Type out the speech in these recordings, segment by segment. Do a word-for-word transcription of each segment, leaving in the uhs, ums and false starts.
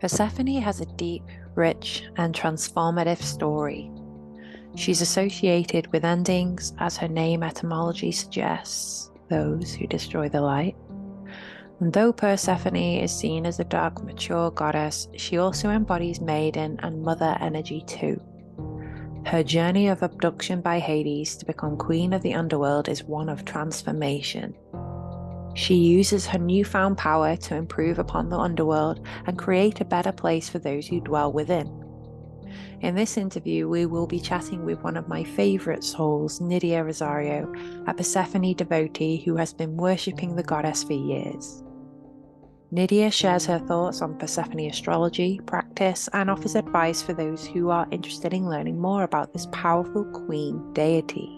Persephone has a deep, rich, and transformative story. She's associated with endings, as her name etymology suggests, those who destroy the light. And though Persephone is seen as a dark, mature goddess, she also embodies maiden and mother energy too. Her journey of abduction by Hades to become queen of the underworld is one of transformation. She uses her newfound power to improve upon the underworld and create a better place for those who dwell within. In this interview, we will be chatting with one of my favourite souls, Nydia Rosario, a Persephone devotee who has been worshipping the goddess for years. Nydia shares her thoughts on Persephone astrology, practice, and offers advice for those who are interested in learning more about this powerful queen deity.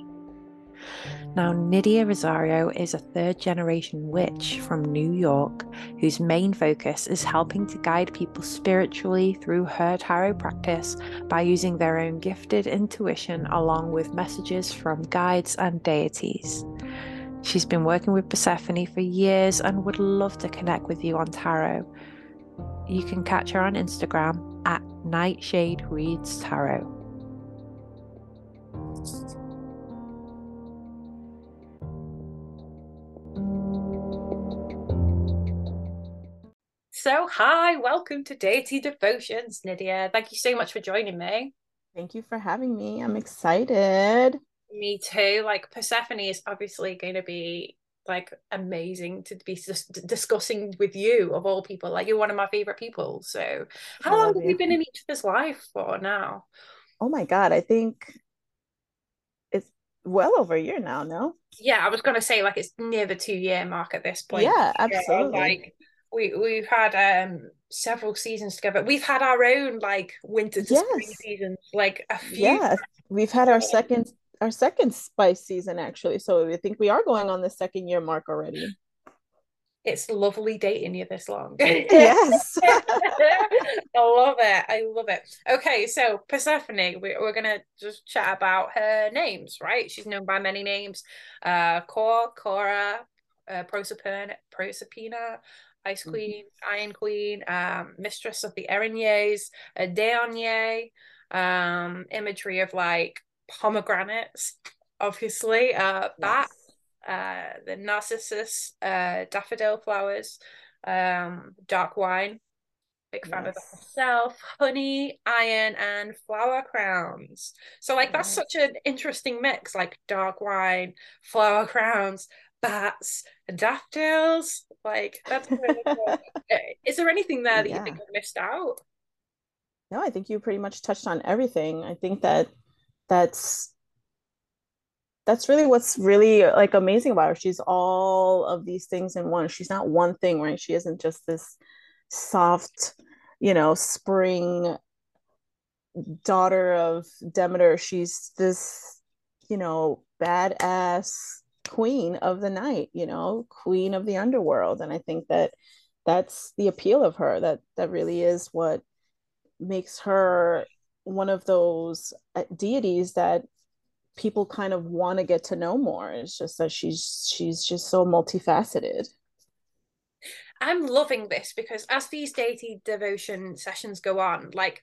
Now, Nydia Rosario is a third-generation witch from New York whose main focus is helping to guide people spiritually through her tarot practice by using their own gifted intuition along with messages from guides and deities. She's been working with Persephone for years and would love to connect with you on tarot. You can catch her on Instagram at Nightshade Reads Tarot. So hi, welcome to Deity Devotions, Nydia. Thank you so much for joining me. Thank you for having me. I'm excited. Me too. Like, Persephone is obviously going to be like amazing to be just discussing with you of all people. Like, you're one of my favorite people. So how long have you been in each other's life for now? Oh my God, I think it's well over a year now. No? Yeah, I was going to say like it's near the two year mark at this point. Yeah, absolutely. So, like, We, we've had um, several seasons together. We've had our own, like, winter to yes. spring seasons, like a few. Yes, we've had our second our second spice season, actually. So I think we are going on the second year mark already. It's lovely dating you this long. Yes. I love it. I love it. Okay, so Persephone, we, we're going to just chat about her names, right? She's known by many names. Uh, Cora, Cora, uh, Proserpina, Proserpina. Ice Queen, mm-hmm. Iron Queen, um, Mistress of the Erinyes, uh, Deonyé, um, imagery of like pomegranates, obviously, uh, yes. bat, uh, the narcissus, uh, daffodil flowers, um, dark wine, big fan yes. of that myself, honey, iron, and flower crowns. So like that's yes. such an interesting mix, like dark wine, flower crowns, bats and daffodils. Like that's really cool. Is there anything there that yeah. you think I missed out? No, I think you pretty much touched on everything. I think that that's that's really what's really like amazing about her. She's all of these things in one. She's not one thing, right? She isn't just this soft, you know, spring daughter of Demeter. She's this, you know, badass queen of the night, you know, queen of the underworld. And I think that that's the appeal of her, that that really is what makes her one of those deities that people kind of want to get to know more. It's just that she's she's just so multifaceted. I'm loving this because as these deity devotion sessions go on, like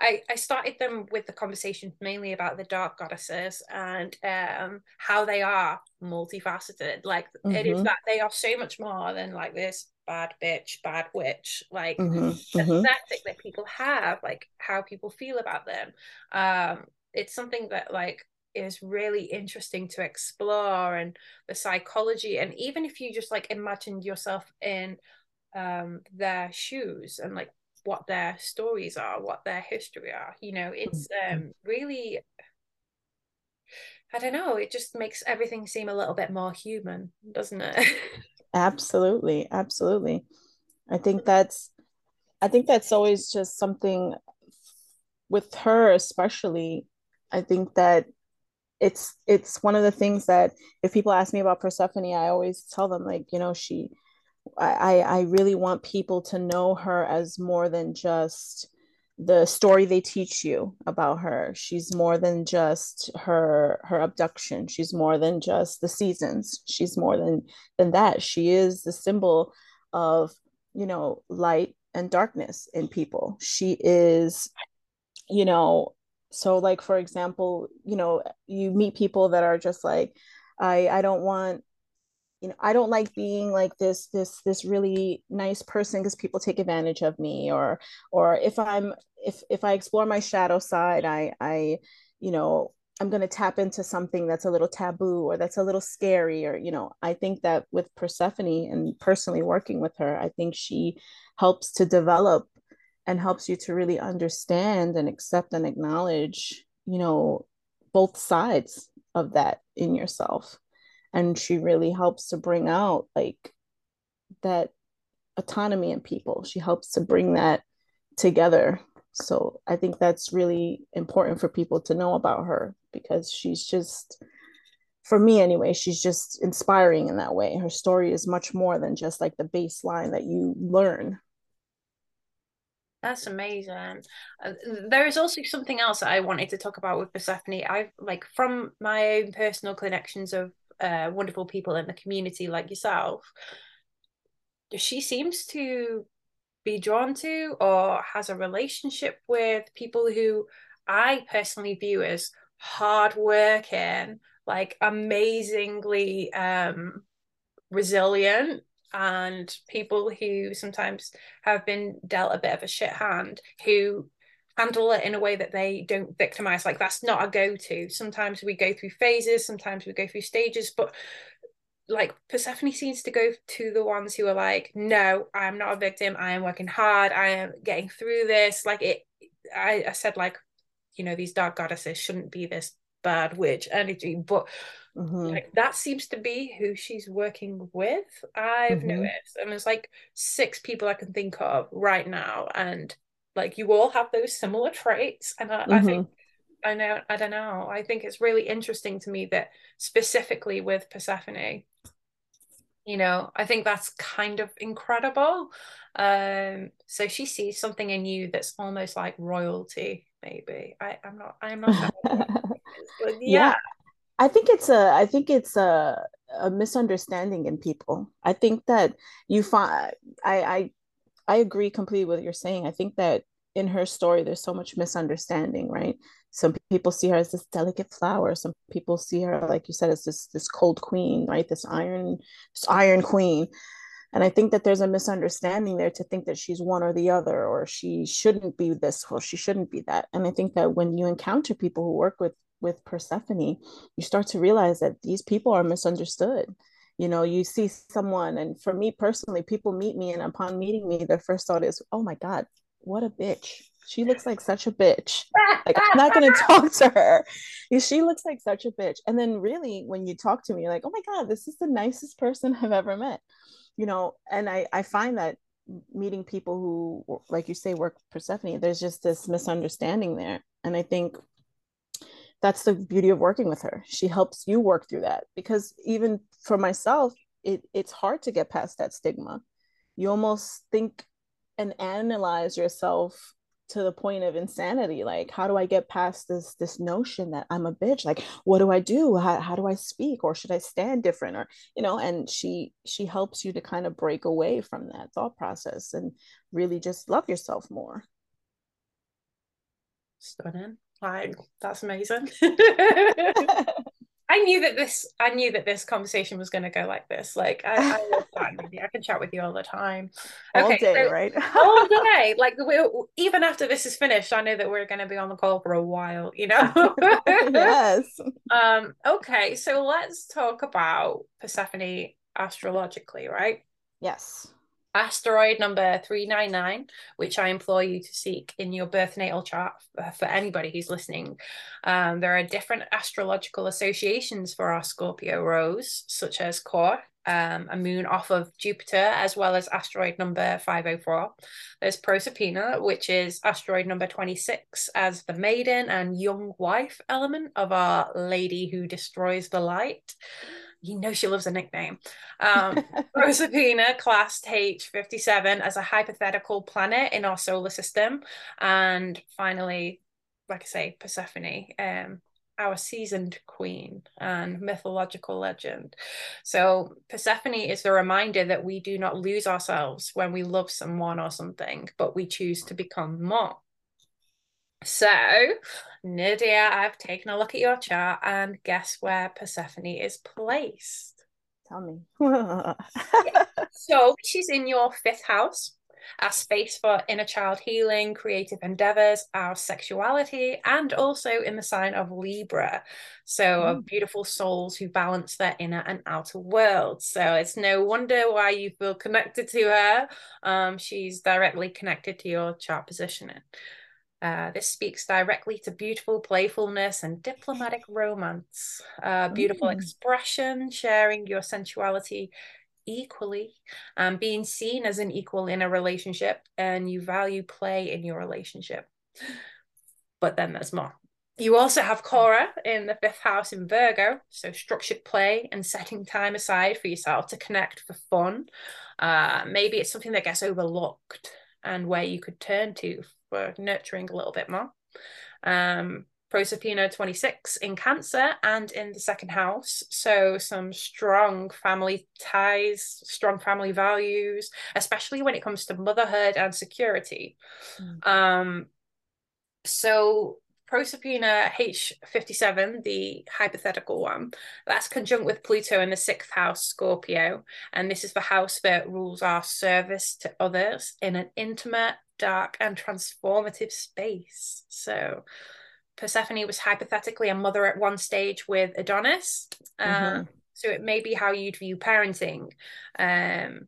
I, I started them with the conversation mainly about the dark goddesses and um, how they are multifaceted. Like mm-hmm. it is that they are so much more than like this bad bitch, bad witch, like mm-hmm. aesthetic mm-hmm. that people have, like how people feel about them. Um, it's something that like is really interesting to explore, and the psychology. And even if you just like imagined yourself in um, their shoes and like what their stories are, what their history are, you know, it's um really, I don't know, it just makes everything seem a little bit more human, doesn't it? Absolutely, absolutely. I think that's I think that's always just something with her especially. I think that it's it's one of the things that if people ask me about Persephone, I always tell them, like, you know, she I, I really want people to know her as more than just the story they teach you about her. She's more than just her her abduction. She's more than just the seasons. She's more than than that. She is the symbol of, you know, light, and darkness in people. She is, you know, so like, for example, you know, you meet people that are just like, I, I don't want, you know, I don't like being like this, this, this really nice person because people take advantage of me, or, or if I'm, if, if I explore my shadow side, I, I, you know, I'm going to tap into something that's a little taboo or that's a little scary, or, you know, I think that with Persephone and personally working with her, I think she helps to develop and helps you to really understand and accept and acknowledge, you know, both sides of that in yourself. And she really helps to bring out like that autonomy in people. She helps to bring that together. So I think that's really important for people to know about her, because she's just, for me anyway, she's just inspiring in that way. Her story is much more than just like the baseline that you learn. That's amazing. Uh, there is also something else that I wanted to talk about with Persephone. I've like, from my own personal connections of uh, wonderful people in the community like yourself, she seems to be drawn to or has a relationship with people who I personally view as hardworking, like amazingly um, resilient, and people who sometimes have been dealt a bit of a shit hand, who handle it in a way that they don't victimize. Like, that's not a go-to. Sometimes we go through phases, sometimes we go through stages, but like Persephone seems to go to the ones who are like, no, I'm not a victim, I am working hard, I am getting through this. Like, it I, I said, like, you know, these dark goddesses shouldn't be this bad witch energy, but mm-hmm. like, that seems to be who she's working with, I've mm-hmm. noticed. And there's like six people I can think of right now, and like you all have those similar traits. And I, mm-hmm. I think I know I don't know I think it's really interesting to me that specifically with Persephone, you know, I think that's kind of incredible. Um so she sees something in you that's almost like royalty, maybe. I, I'm not I'm not yeah. yeah I think it's a I think it's a, a misunderstanding in people. I think that you find I, I I agree completely with what you're saying. I think that in her story there's so much misunderstanding, right? Some people see her as this delicate flower. Some people see her, like you said, as this this cold queen, right? This iron, this iron queen. And I think that there's a misunderstanding there to think that she's one or the other, or she shouldn't be this or she shouldn't be that. And I think that when you encounter people who work with with Persephone, you start to realize that these people are misunderstood. You know, you see someone, and for me personally, people meet me, and upon meeting me, their first thought is, "Oh my God, what a bitch. She looks like such a bitch. Like, I'm not going to talk to her. She looks like such a bitch." And then really, when you talk to me, you're like, "Oh my God, this is the nicest person I've ever met." You know, and I, I find that meeting people who, like you say, work Persephone, there's just this misunderstanding there. And I think that's the beauty of working with her. She helps you work through that, because even for myself, it it's hard to get past that stigma. You almost think and analyze yourself to the point of insanity. Like, how do I get past this this notion that I'm a bitch? Like, what do I do? How, how do I speak? Or should I stand different? Or, you know, and she she helps you to kind of break away from that thought process and really just love yourself more. Stunning. Like, that's amazing. I knew that this I knew that this conversation was going to go like this. Like, I, I love that. I can chat with you all the time. Okay, all day, so, right? All day. Like, we're, even after this is finished, I know that we're going to be on the call for a while, you know? Yes. Um. Okay, so let's talk about Persephone astrologically, right? Yes. Asteroid number three ninety-nine, which I implore you to seek in your birth natal chart for anybody who's listening. Um, there are different astrological associations for our Scorpio rose, such as Cora, um, a moon off of Jupiter, as well as asteroid number five oh four. There's Proserpina, which is asteroid number twenty-six, as the maiden and young wife element of our lady who destroys the light. You know, she loves a nickname. Um, Proserpina, classed H fifty-seven, as a hypothetical planet in our solar system. And finally, like I say, Persephone, um, our seasoned queen and mythological legend. So Persephone is the reminder that we do not lose ourselves when we love someone or something, but we choose to become more. So, Nydia, I've taken a look at your chart, and guess where Persephone is placed? Tell me. Yeah. So she's in your fifth house, our space for inner child healing, creative endeavors, our sexuality, and also in the sign of Libra. So mm. of beautiful souls who balance their inner and outer world. So it's no wonder why you feel connected to her. Um, she's directly connected to your chart positioning. Uh, this speaks directly to beautiful playfulness and diplomatic romance, uh, beautiful mm. expression, sharing your sensuality equally, and um, being seen as an equal in a relationship, and you value play in your relationship. But then there's more. You also have Cora in the fifth house in Virgo, so structured play and setting time aside for yourself to connect for fun. Uh, maybe it's something that gets overlooked and where you could turn to for nurturing a little bit more. Um, Proserpina twenty-six in Cancer and in the second house. So some strong family ties, strong family values, especially when it comes to motherhood and security. Mm. Um, so Proserpina H fifty-seven, the hypothetical one, that's conjunct with Pluto in the sixth house, Scorpio. And this is the house that rules our service to others in an intimate, dark, and transformative space. So Persephone was hypothetically a mother at one stage with Adonis. Mm-hmm. Um, so it may be how you'd view parenting. Um,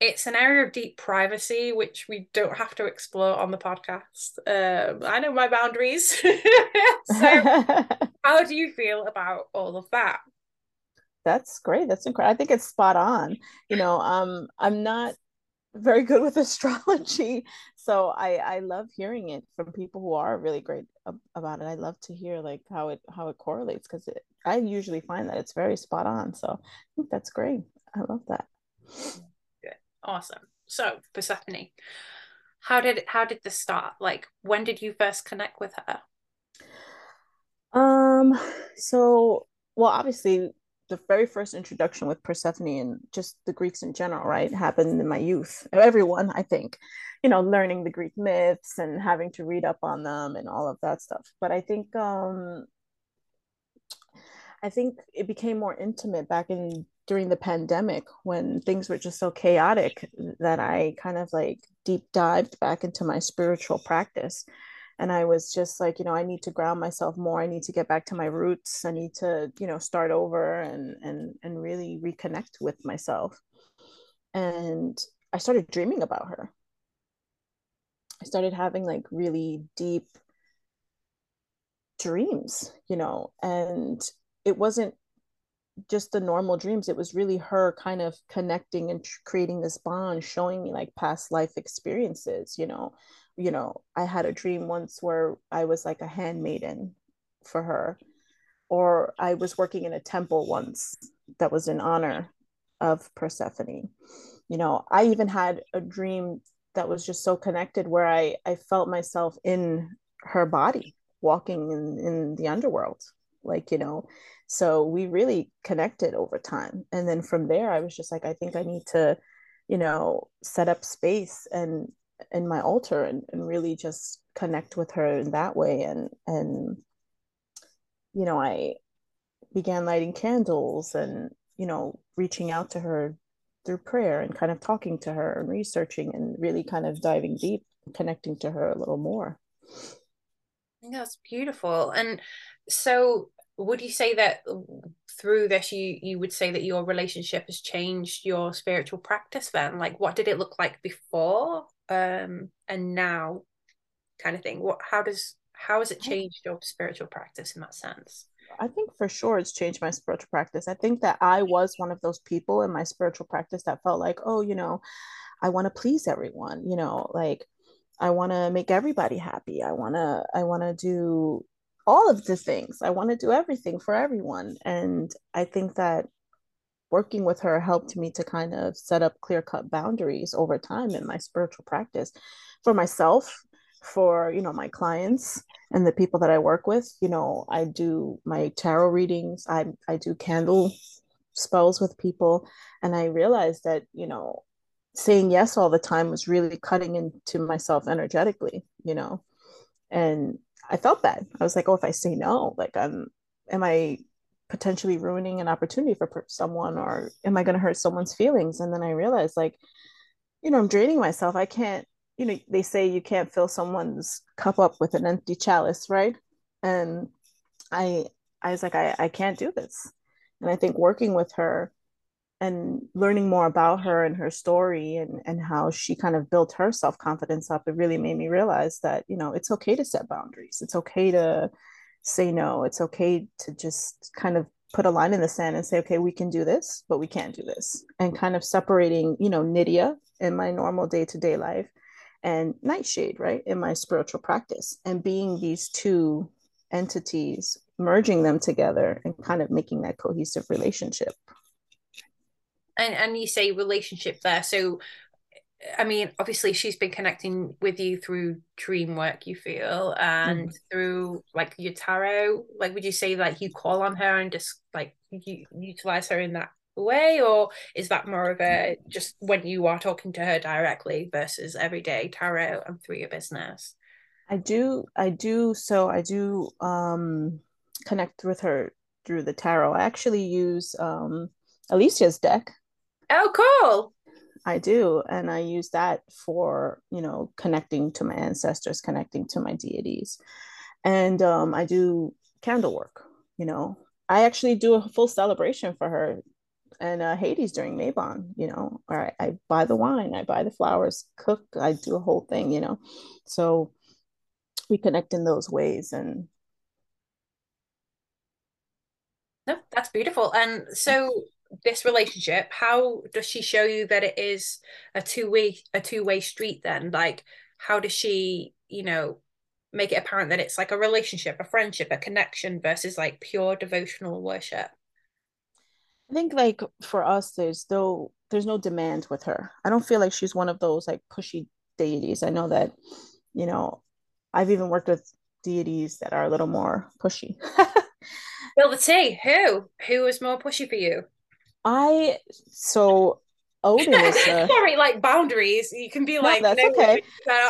it's an area of deep privacy, which we don't have to explore on the podcast. Um, I know my boundaries. So how do you feel about all of that? That's great. That's incredible. I think it's spot on. You know, um, I'm not very good with astrology, so I I love hearing it from people who are really great ab- about it. I love to hear like how it how it correlates, because I usually find that it's very spot on. So I think that's great. I love that. Good, awesome. So Persephone, how did how did this start? Like, when did you first connect with her? Um. So well, obviously, the very first introduction with Persephone and just the Greeks in general, right, happened in my youth. Everyone, I think, you know, learning the Greek myths and having to read up on them and all of that stuff. But I think, um, I think it became more intimate back in during the pandemic, when things were just so chaotic, that I kind of like deep dived back into my spiritual practice. And I was just like, you know, I need to ground myself more. I need to get back to my roots. I need to, you know, start over and and and really reconnect with myself. And I started dreaming about her. I started having like really deep dreams, you know, and it wasn't just the normal dreams. It was really her kind of connecting and tr- creating this bond, showing me like past life experiences, you know. You know, I had a dream once where I was like a handmaiden for her, or I was working in a temple once that was in honor of Persephone. You know, I even had a dream that was just so connected, where I, I felt myself in her body, walking in, in the underworld, like, you know, so we really connected over time. And then from there, I was just like, I think I need to, you know, set up space and in my altar and, and really just connect with her in that way. And, and, you know, I began lighting candles and, you know, reaching out to her through prayer and kind of talking to her and researching and really kind of diving deep, connecting to her a little more. That's beautiful. And so would you say that through this, you, you would say that your relationship has changed your spiritual practice then? Like, what did it look like before? Um, and now kind of thing? What, how does, how has it changed your spiritual practice in that sense? I think for sure it's changed my spiritual practice. I think that I was one of those people in my spiritual practice that felt like, oh, you know, I want to please everyone, you know, like I want to make everybody happy. I want to, I want to do all of the things. I want to do everything for everyone. And I think that working with her helped me to kind of set up clear-cut boundaries over time in my spiritual practice for myself, for, you know, my clients, and the people that I work with, you know, I do my tarot readings, I I do candle spells with people, and I realized that, you know, saying yes all the time was really cutting into myself energetically, you know, and I felt bad. I was like, oh, if I say no, like, I'm, am I potentially ruining an opportunity for someone, or am I going to hurt someone's feelings? And then I realized, like, you know, I'm draining myself. I can't, you know, they say you can't fill someone's cup up with an empty chalice, right? And I, I was like, I, I can't do this. And I think working with her and learning more about her and her story and, and how she kind of built her self-confidence up, it really made me realize that, you know, it's okay to set boundaries. It's okay to say no. It's okay to just kind of put a line in the sand and say, okay, we can do this, but we can't do this. And kind of separating, you know, Nydia in my normal day-to-day life and Nightshade, right, in my spiritual practice, and being these two entities, merging them together and kind of making that cohesive relationship. And and you say relationship there. So, I mean, obviously she's been connecting with you through dream work, you feel, and mm-hmm. through like your tarot. Like, would you say like you call on her and just like you utilize her in that way? Or is that more of a just when you are talking to her directly versus everyday tarot and through your business? I do. I do. So I do um, connect with her through the tarot. I actually use um, Alicia's deck. Oh, cool. I do. And I use that for, you know, connecting to my ancestors, connecting to my deities. And um, I do candle work, you know. I actually do a full celebration for her and uh, Hades during Mabon, you know, where I, I buy the wine, I buy the flowers, cook, I do a whole thing, you know. So we connect in those ways. And no, that's beautiful. And so this relationship, how does she show you that it is a two-way a two-way street then? Like, how does she, you know, make it apparent that it's like a relationship, a friendship, a connection versus like pure devotional worship? I think like for us, there's no there's no demand with her. I don't feel like she's one of those like pushy deities. I know that, you know, I've even worked with deities that are a little more pushy. Well, the tea, who who was more pushy for you? I so Odin is uh, sorry, like boundaries. You can be no, like that's no, okay.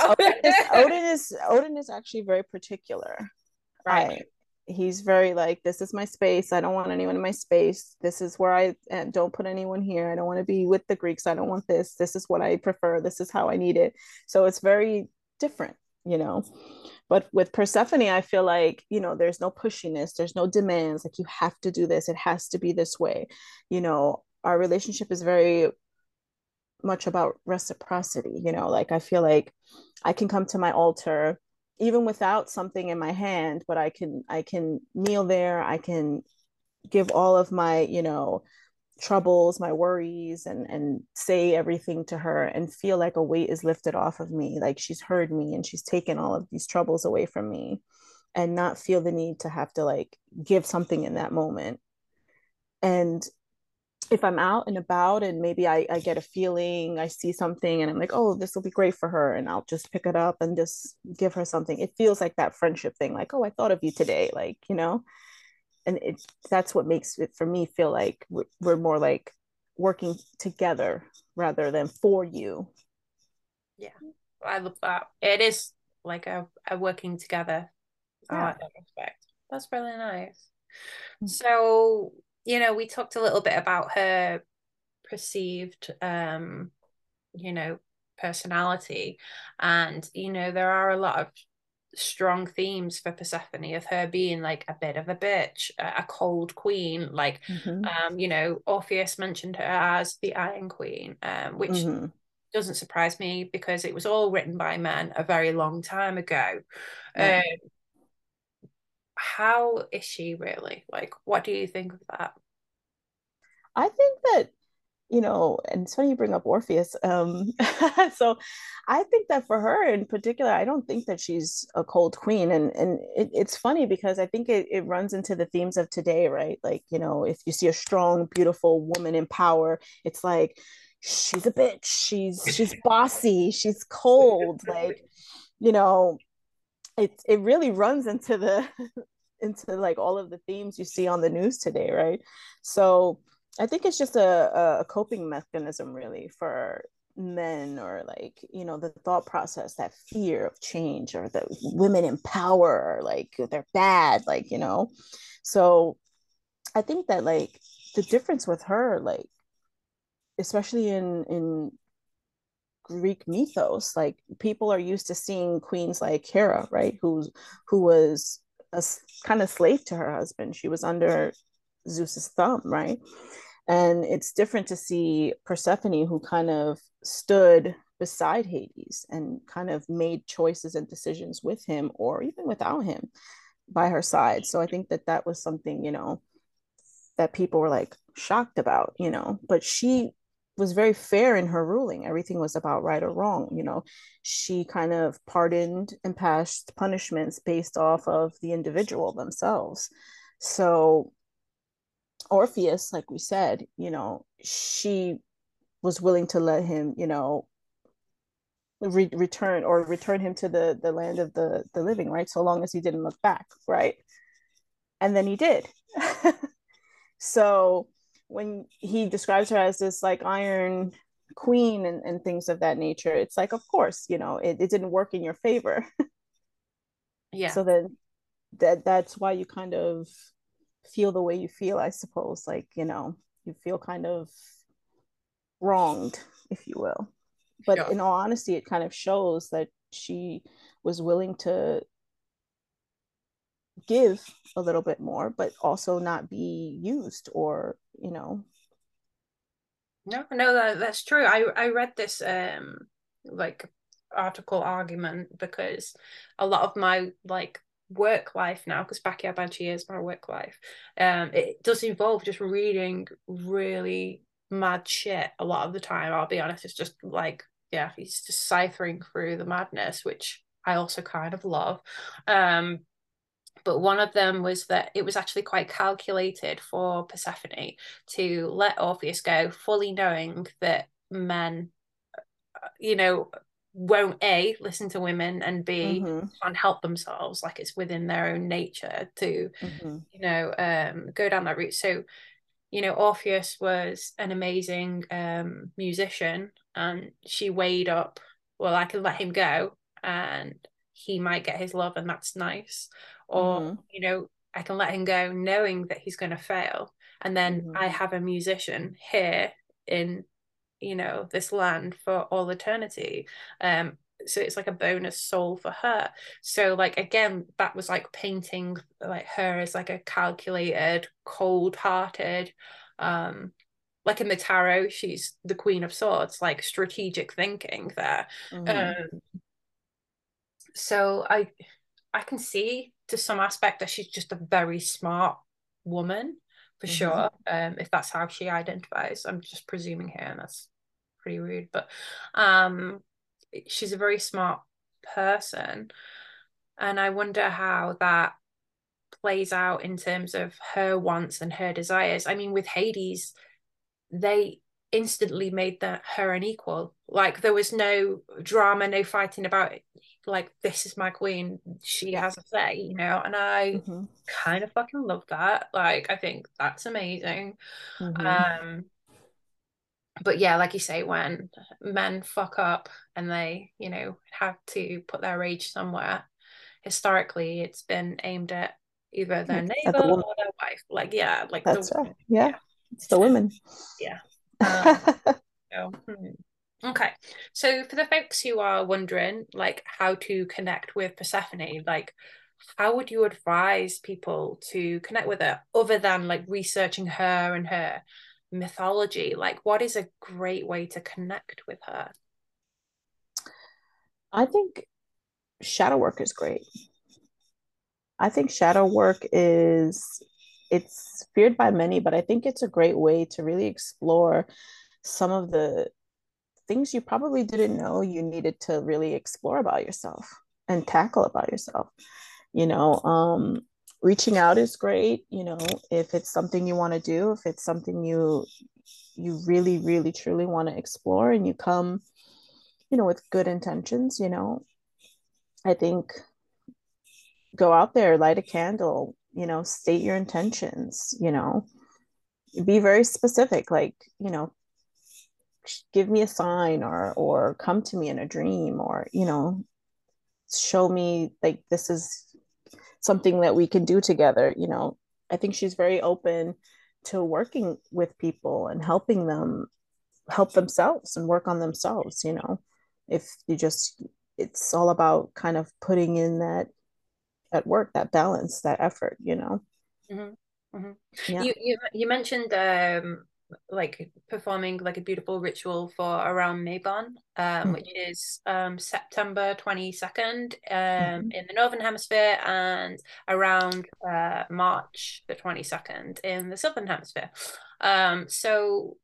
Odin is, Odin is Odin is actually very particular. Right. I, he's very like, this is my space. I don't want anyone in my space. This is where I and don't put anyone here. I don't want to be with the Greeks. I don't want this. This is what I prefer. This is how I need it. So it's very different, you know. But with Persephone, I feel like, you know, there's no pushiness. There's no demands. Like, you have to do this. It has to be this way. You know, our relationship is very much about reciprocity. You know, like, I feel like I can come to my altar even without something in my hand, but I can, I can kneel there. I can give all of my, you know, troubles, my worries, and and say everything to her and feel like a weight is lifted off of me, like she's heard me and she's taken all of these troubles away from me, and not feel the need to have to like give something in that moment. And if I'm out and about and maybe I, I get a feeling, I see something and I'm like, oh, this will be great for her, and I'll just pick it up and just give her something. It feels like that friendship thing, like, oh, I thought of you today, like, you know. And it, that's what makes it for me feel like we're, we're more like working together rather than for you. Yeah, I love that. It is like a, a working together. Yeah. Oh, that respect. That's really nice. So, you know, we talked a little bit about her perceived, um, you know, personality. And, you know, there are a lot of strong themes for Persephone of her being like a bit of a bitch, a cold queen, like mm-hmm. um you know, Orpheus mentioned her as the Iron Queen, um which mm-hmm. doesn't surprise me because it was all written by men a very long time ago. Mm-hmm. Um how is she really, like, what do you think of that? I think that, you know, and it's funny you bring up Orpheus. Um, so I think that for her in particular, I don't think that she's a cold queen. And and it, it's funny because I think it, it runs into the themes of today, right? Like, you know, if you see a strong, beautiful woman in power, it's like, she's a bitch. She's, she's bossy. She's cold. Like, you know, it it really runs into the into like all of the themes you see on the news today, right? So I think it's just a, a coping mechanism really for men, or like, you know, the thought process, that fear of change, or the women in power, like they're bad, like, you know. So I think that like the difference with her, like especially in in Greek mythos, like people are used to seeing queens like Hera, right, who's who was a kind of slave to her husband. She was under Zeus's thumb, right? And it's different to see Persephone, who kind of stood beside Hades and kind of made choices and decisions with him, or even without him, by her side. So I think that that was something, you know, that people were like shocked about, you know, but she was very fair in her ruling. Everything was about right or wrong, you know. She kind of pardoned and passed punishments based off of the individual themselves. So Orpheus, like we said, you know, she was willing to let him, you know, re return or return him to the the land of the the living, right, so long as he didn't look back, right? And then he did. So when he describes her as this like iron queen and, and things of that nature, it's like, of course, you know, it, it didn't work in your favor. Yeah. So then that that's why you kind of feel the way you feel, I suppose. Like, you know, you feel kind of wronged, if you will. But yeah, in all honesty, it kind of shows that she was willing to give a little bit more, but also not be used, or, you know. No, no, that, that's true. I, I read this um like article argument, because a lot of my like work life now, because Backyard Banshee is my work life, um it does involve just reading really mad shit a lot of the time. I'll be honest, it's just like, yeah, he's just siphoning through the madness, which I also kind of love. um But one of them was that it was actually quite calculated for Persephone to let Orpheus go, fully knowing that men, you know, won't A, listen to women, and B, mm-hmm. can't help themselves. Like, it's within their own nature to, mm-hmm. you know, um, go down that route. So, you know, Orpheus was an amazing um, musician, and she weighed up, well, I can let him go and he might get his love, and that's nice. Or, mm-hmm. you know, I can let him go knowing that he's going to fail. And then mm-hmm. I have a musician here in, you know, this land for all eternity. Um, so it's like a bonus soul for her. So, like, again, that was like painting like her as like a calculated, cold-hearted, um, like in the tarot, she's the Queen of Swords, like strategic thinking there. Mm-hmm. Um, so I, I can see to some aspect that she's just a very smart woman, for mm-hmm. sure, um, if that's how she identifies. I'm just presuming here, and that's pretty rude, but um, she's a very smart person, and I wonder how that plays out in terms of her wants and her desires. I mean, with Hades, they instantly made that her an equal. Like, there was no drama, no fighting about it. Like, this is my queen, she has a say, you know. And I mm-hmm. kind of fucking love that. Like, I think that's amazing. Mm-hmm. Um but yeah, like you say, when men fuck up and they, you know, have to put their rage somewhere, historically it's been aimed at either their neighbor the or their wife. Like, yeah, like that's the, right. yeah. yeah it's the women. Yeah. um, so, hmm. Okay, so for the folks who are wondering like how to connect with Persephone, like how would you advise people to connect with her, other than like researching her and her mythology? Like, what is a great way to connect with her? I think shadow work is great. I think shadow work is it's feared by many, but I think it's a great way to really explore some of the things you probably didn't know you needed to really explore about yourself and tackle about yourself. You know, um, reaching out is great. You know, if it's something you want to do, if it's something you, you really, really, truly want to explore, and you come, you know, with good intentions, you know, I think go out there, light a candle, you know, state your intentions, you know, be very specific, like, you know, give me a sign, or, or come to me in a dream, or, you know, show me, like, this is something that we can do together. You know, I think she's very open to working with people and helping them help themselves and work on themselves. You know, if you just, it's all about kind of putting in that at work, that balance, that effort, you know. Mm-hmm. Mm-hmm. Yeah. You, you you mentioned um like performing like a beautiful ritual for around Mabon, um mm-hmm. which is um September twenty-second um mm-hmm. in the Northern Hemisphere, and around uh March the twenty-second in the Southern Hemisphere. Um so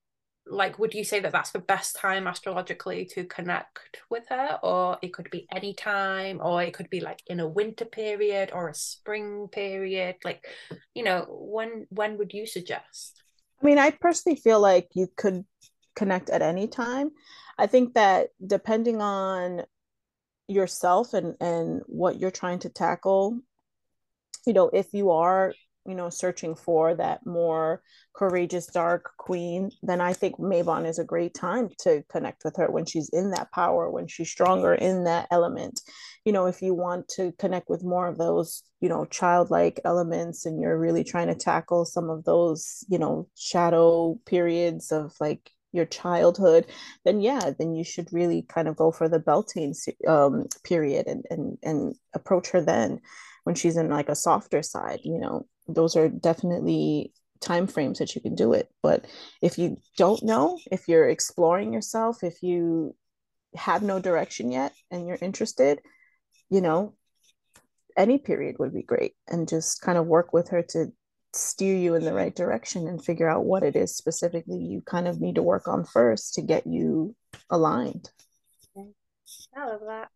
like, would you say that that's the best time astrologically to connect with her, or it could be any time, or it could be like in a winter period or a spring period? Like, you know, when when would you suggest? I mean, I personally feel like you could connect at any time. I think that depending on yourself and and what you're trying to tackle, you know, if you are, you know, searching for that more courageous dark queen, then I think Mabon is a great time to connect with her when she's in that power, when she's stronger in that element. You know, if you want to connect with more of those, you know, childlike elements, and you're really trying to tackle some of those, you know, shadow periods of like your childhood, then yeah, then you should really kind of go for the Beltane um, period and and and approach her then, when she's in like a softer side. You know, those are definitely time frames that you can do it. But if you don't know, if you're exploring yourself, if you have no direction yet and you're interested, you know, any period would be great, and just kind of work with her to steer you in the right direction and figure out what it is specifically you kind of need to work on first to get you aligned. I love that.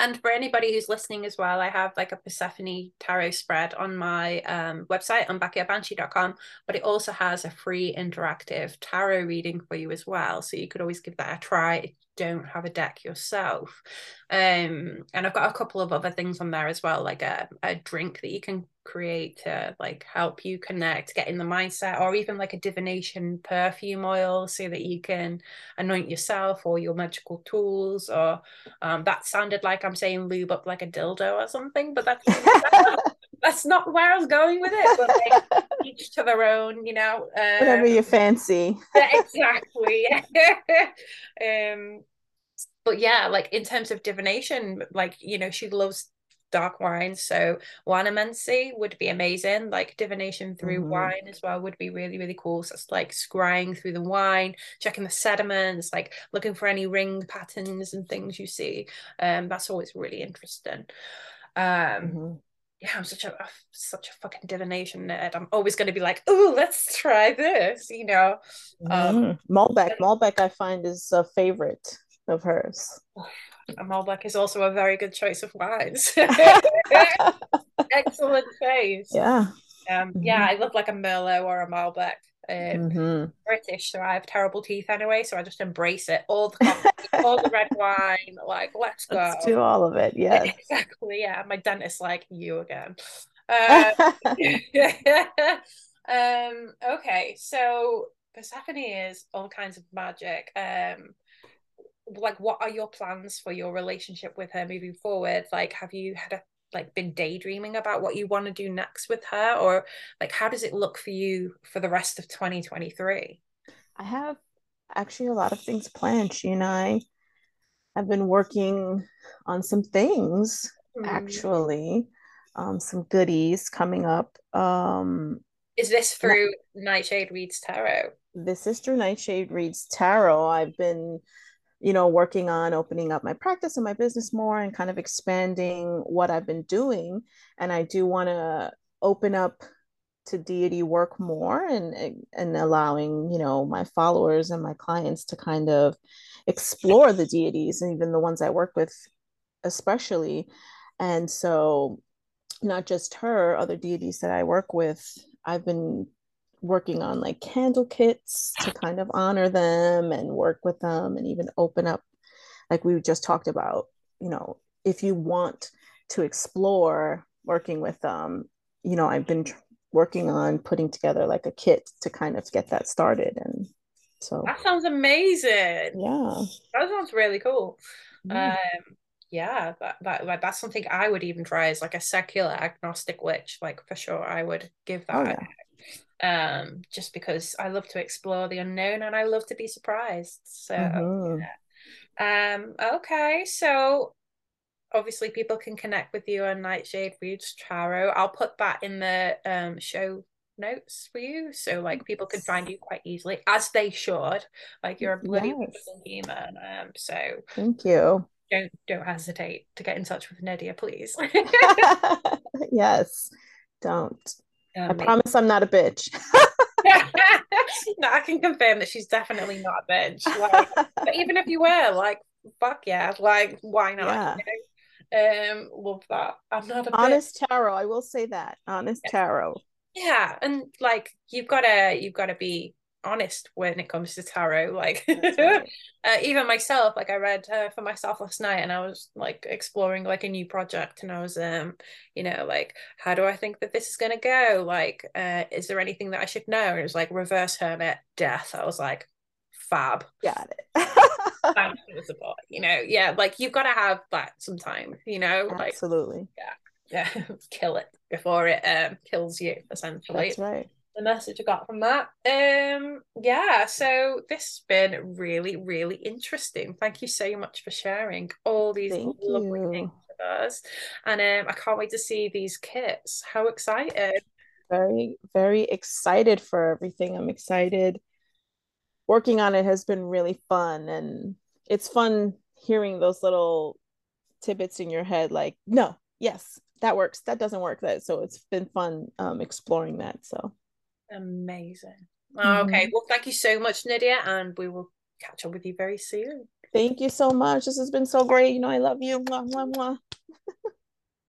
And for anybody who's listening as well, I have like a Persephone tarot spread on my um, website on backyard banshee dot com, but it also has a free interactive tarot reading for you as well. So you could always give that a try if you don't have a deck yourself. Um, and I've got a couple of other things on there as well, like a, a drink that you can create to like help you connect, get in the mindset, or even like a divination perfume oil so that you can anoint yourself or your magical tools, or um, that sounded like I'm saying lube up like a dildo or something, but that's that's not where I was going with it, but like, each to their own, you know, um, whatever you fancy. Exactly. um but yeah, like in terms of divination, like, you know, she loves dark wine, so winomancy would be amazing. Like divination through mm-hmm. wine as well would be really, really cool. So it's like scrying through the wine, checking the sediments, like looking for any ring patterns and things you see. Um that's always really interesting. um mm-hmm. Yeah, I'm such a I'm such a fucking divination nerd. I'm always going to be like, oh, let's try this, you know. mm-hmm. um Malbec and- Malbec I find is a favorite of hers. A Malbec is also a very good choice of wines. Excellent choice. Yeah. Um, mm-hmm. Yeah, I love like a Merlot or a Malbec. Um, mm-hmm. British, so I have terrible teeth anyway, so I just embrace it. All the coffee, all the red wine, like, let's go. Let's do all of it, yeah. Exactly, yeah. My dentist's like, you again. Uh, um, okay, so Persephone is all kinds of magic. Um, like, what are your plans for your relationship with her moving forward? Like, have you had a like been daydreaming about what you want to do next with her, or like how does it look for you for the rest of twenty twenty-three? I have actually a lot of things planned. She and I have been working on some things, mm. actually, um some goodies coming up. Um is this through na- Nightshade Reads Tarot? This is through Nightshade Reads Tarot. I've been, you know, working on opening up my practice and my business more, and kind of expanding what I've been doing. And I do want to open up to deity work more, and and allowing, you know, my followers and my clients to kind of explore the deities, and even the ones I work with especially. And so not just her, other deities that I work with, I've been working on like candle kits to kind of honor them and work with them, and even open up, like we just talked about, you know, if you want to explore working with, um, you know, I've been working on putting together like a kit to kind of get that started. And so that sounds amazing. Yeah, that sounds really cool. Yeah. Um, yeah, that, that that's something I would even try as like a secular agnostic witch, like for sure I would give that. Oh, yeah. Um, just because I love to explore the unknown and I love to be surprised. So mm-hmm. yeah. um, okay, so obviously people can connect with you on Nightshade Reads Tarot. I'll put that in the um show notes for you, so like people can find you quite easily, as they should. Like you're a bloody wonderful human. Um, so thank you. Don't don't hesitate to get in touch with Nydia, please. Yes, don't. Um, I promise I'm not a bitch. No, I can confirm that she's definitely not a bitch. Like, but even if you were, like, fuck yeah, like, why not? Yeah. You know? Um, love that. I'm not a honest bitch. Tarot. I will say that honest yeah. tarot. Yeah, and like you've gotta you've gotta be honest when it comes to tarot, like right. uh, even myself, like I read uh, for myself last night, and I was like exploring like a new project, and I was um you know, like, how do I think that this is gonna go, like uh is there anything that I should know? And it was like reverse hermit death. I was like, fab, got it. You know, yeah, like you've got to have that sometime, you know. Absolutely. Like, yeah yeah kill it before it um kills you, essentially. That's right, the message I got from that. Um yeah, so this has been really, really interesting. Thank you so much for sharing all these Thank lovely you. Things with us, and um I can't wait to see these kits. How excited. Very very excited for everything. I'm excited. Working on it has been really fun, and it's fun hearing those little tidbits in your head, like, no, yes, that works, that doesn't work, that. So it's been fun um exploring that. So amazing. Okay, mm-hmm. Well, thank you so much, Nydia, and we will catch up with you very soon. Thank you so much. This has been so great. You know, I love you. Mwah, mwah, mwah.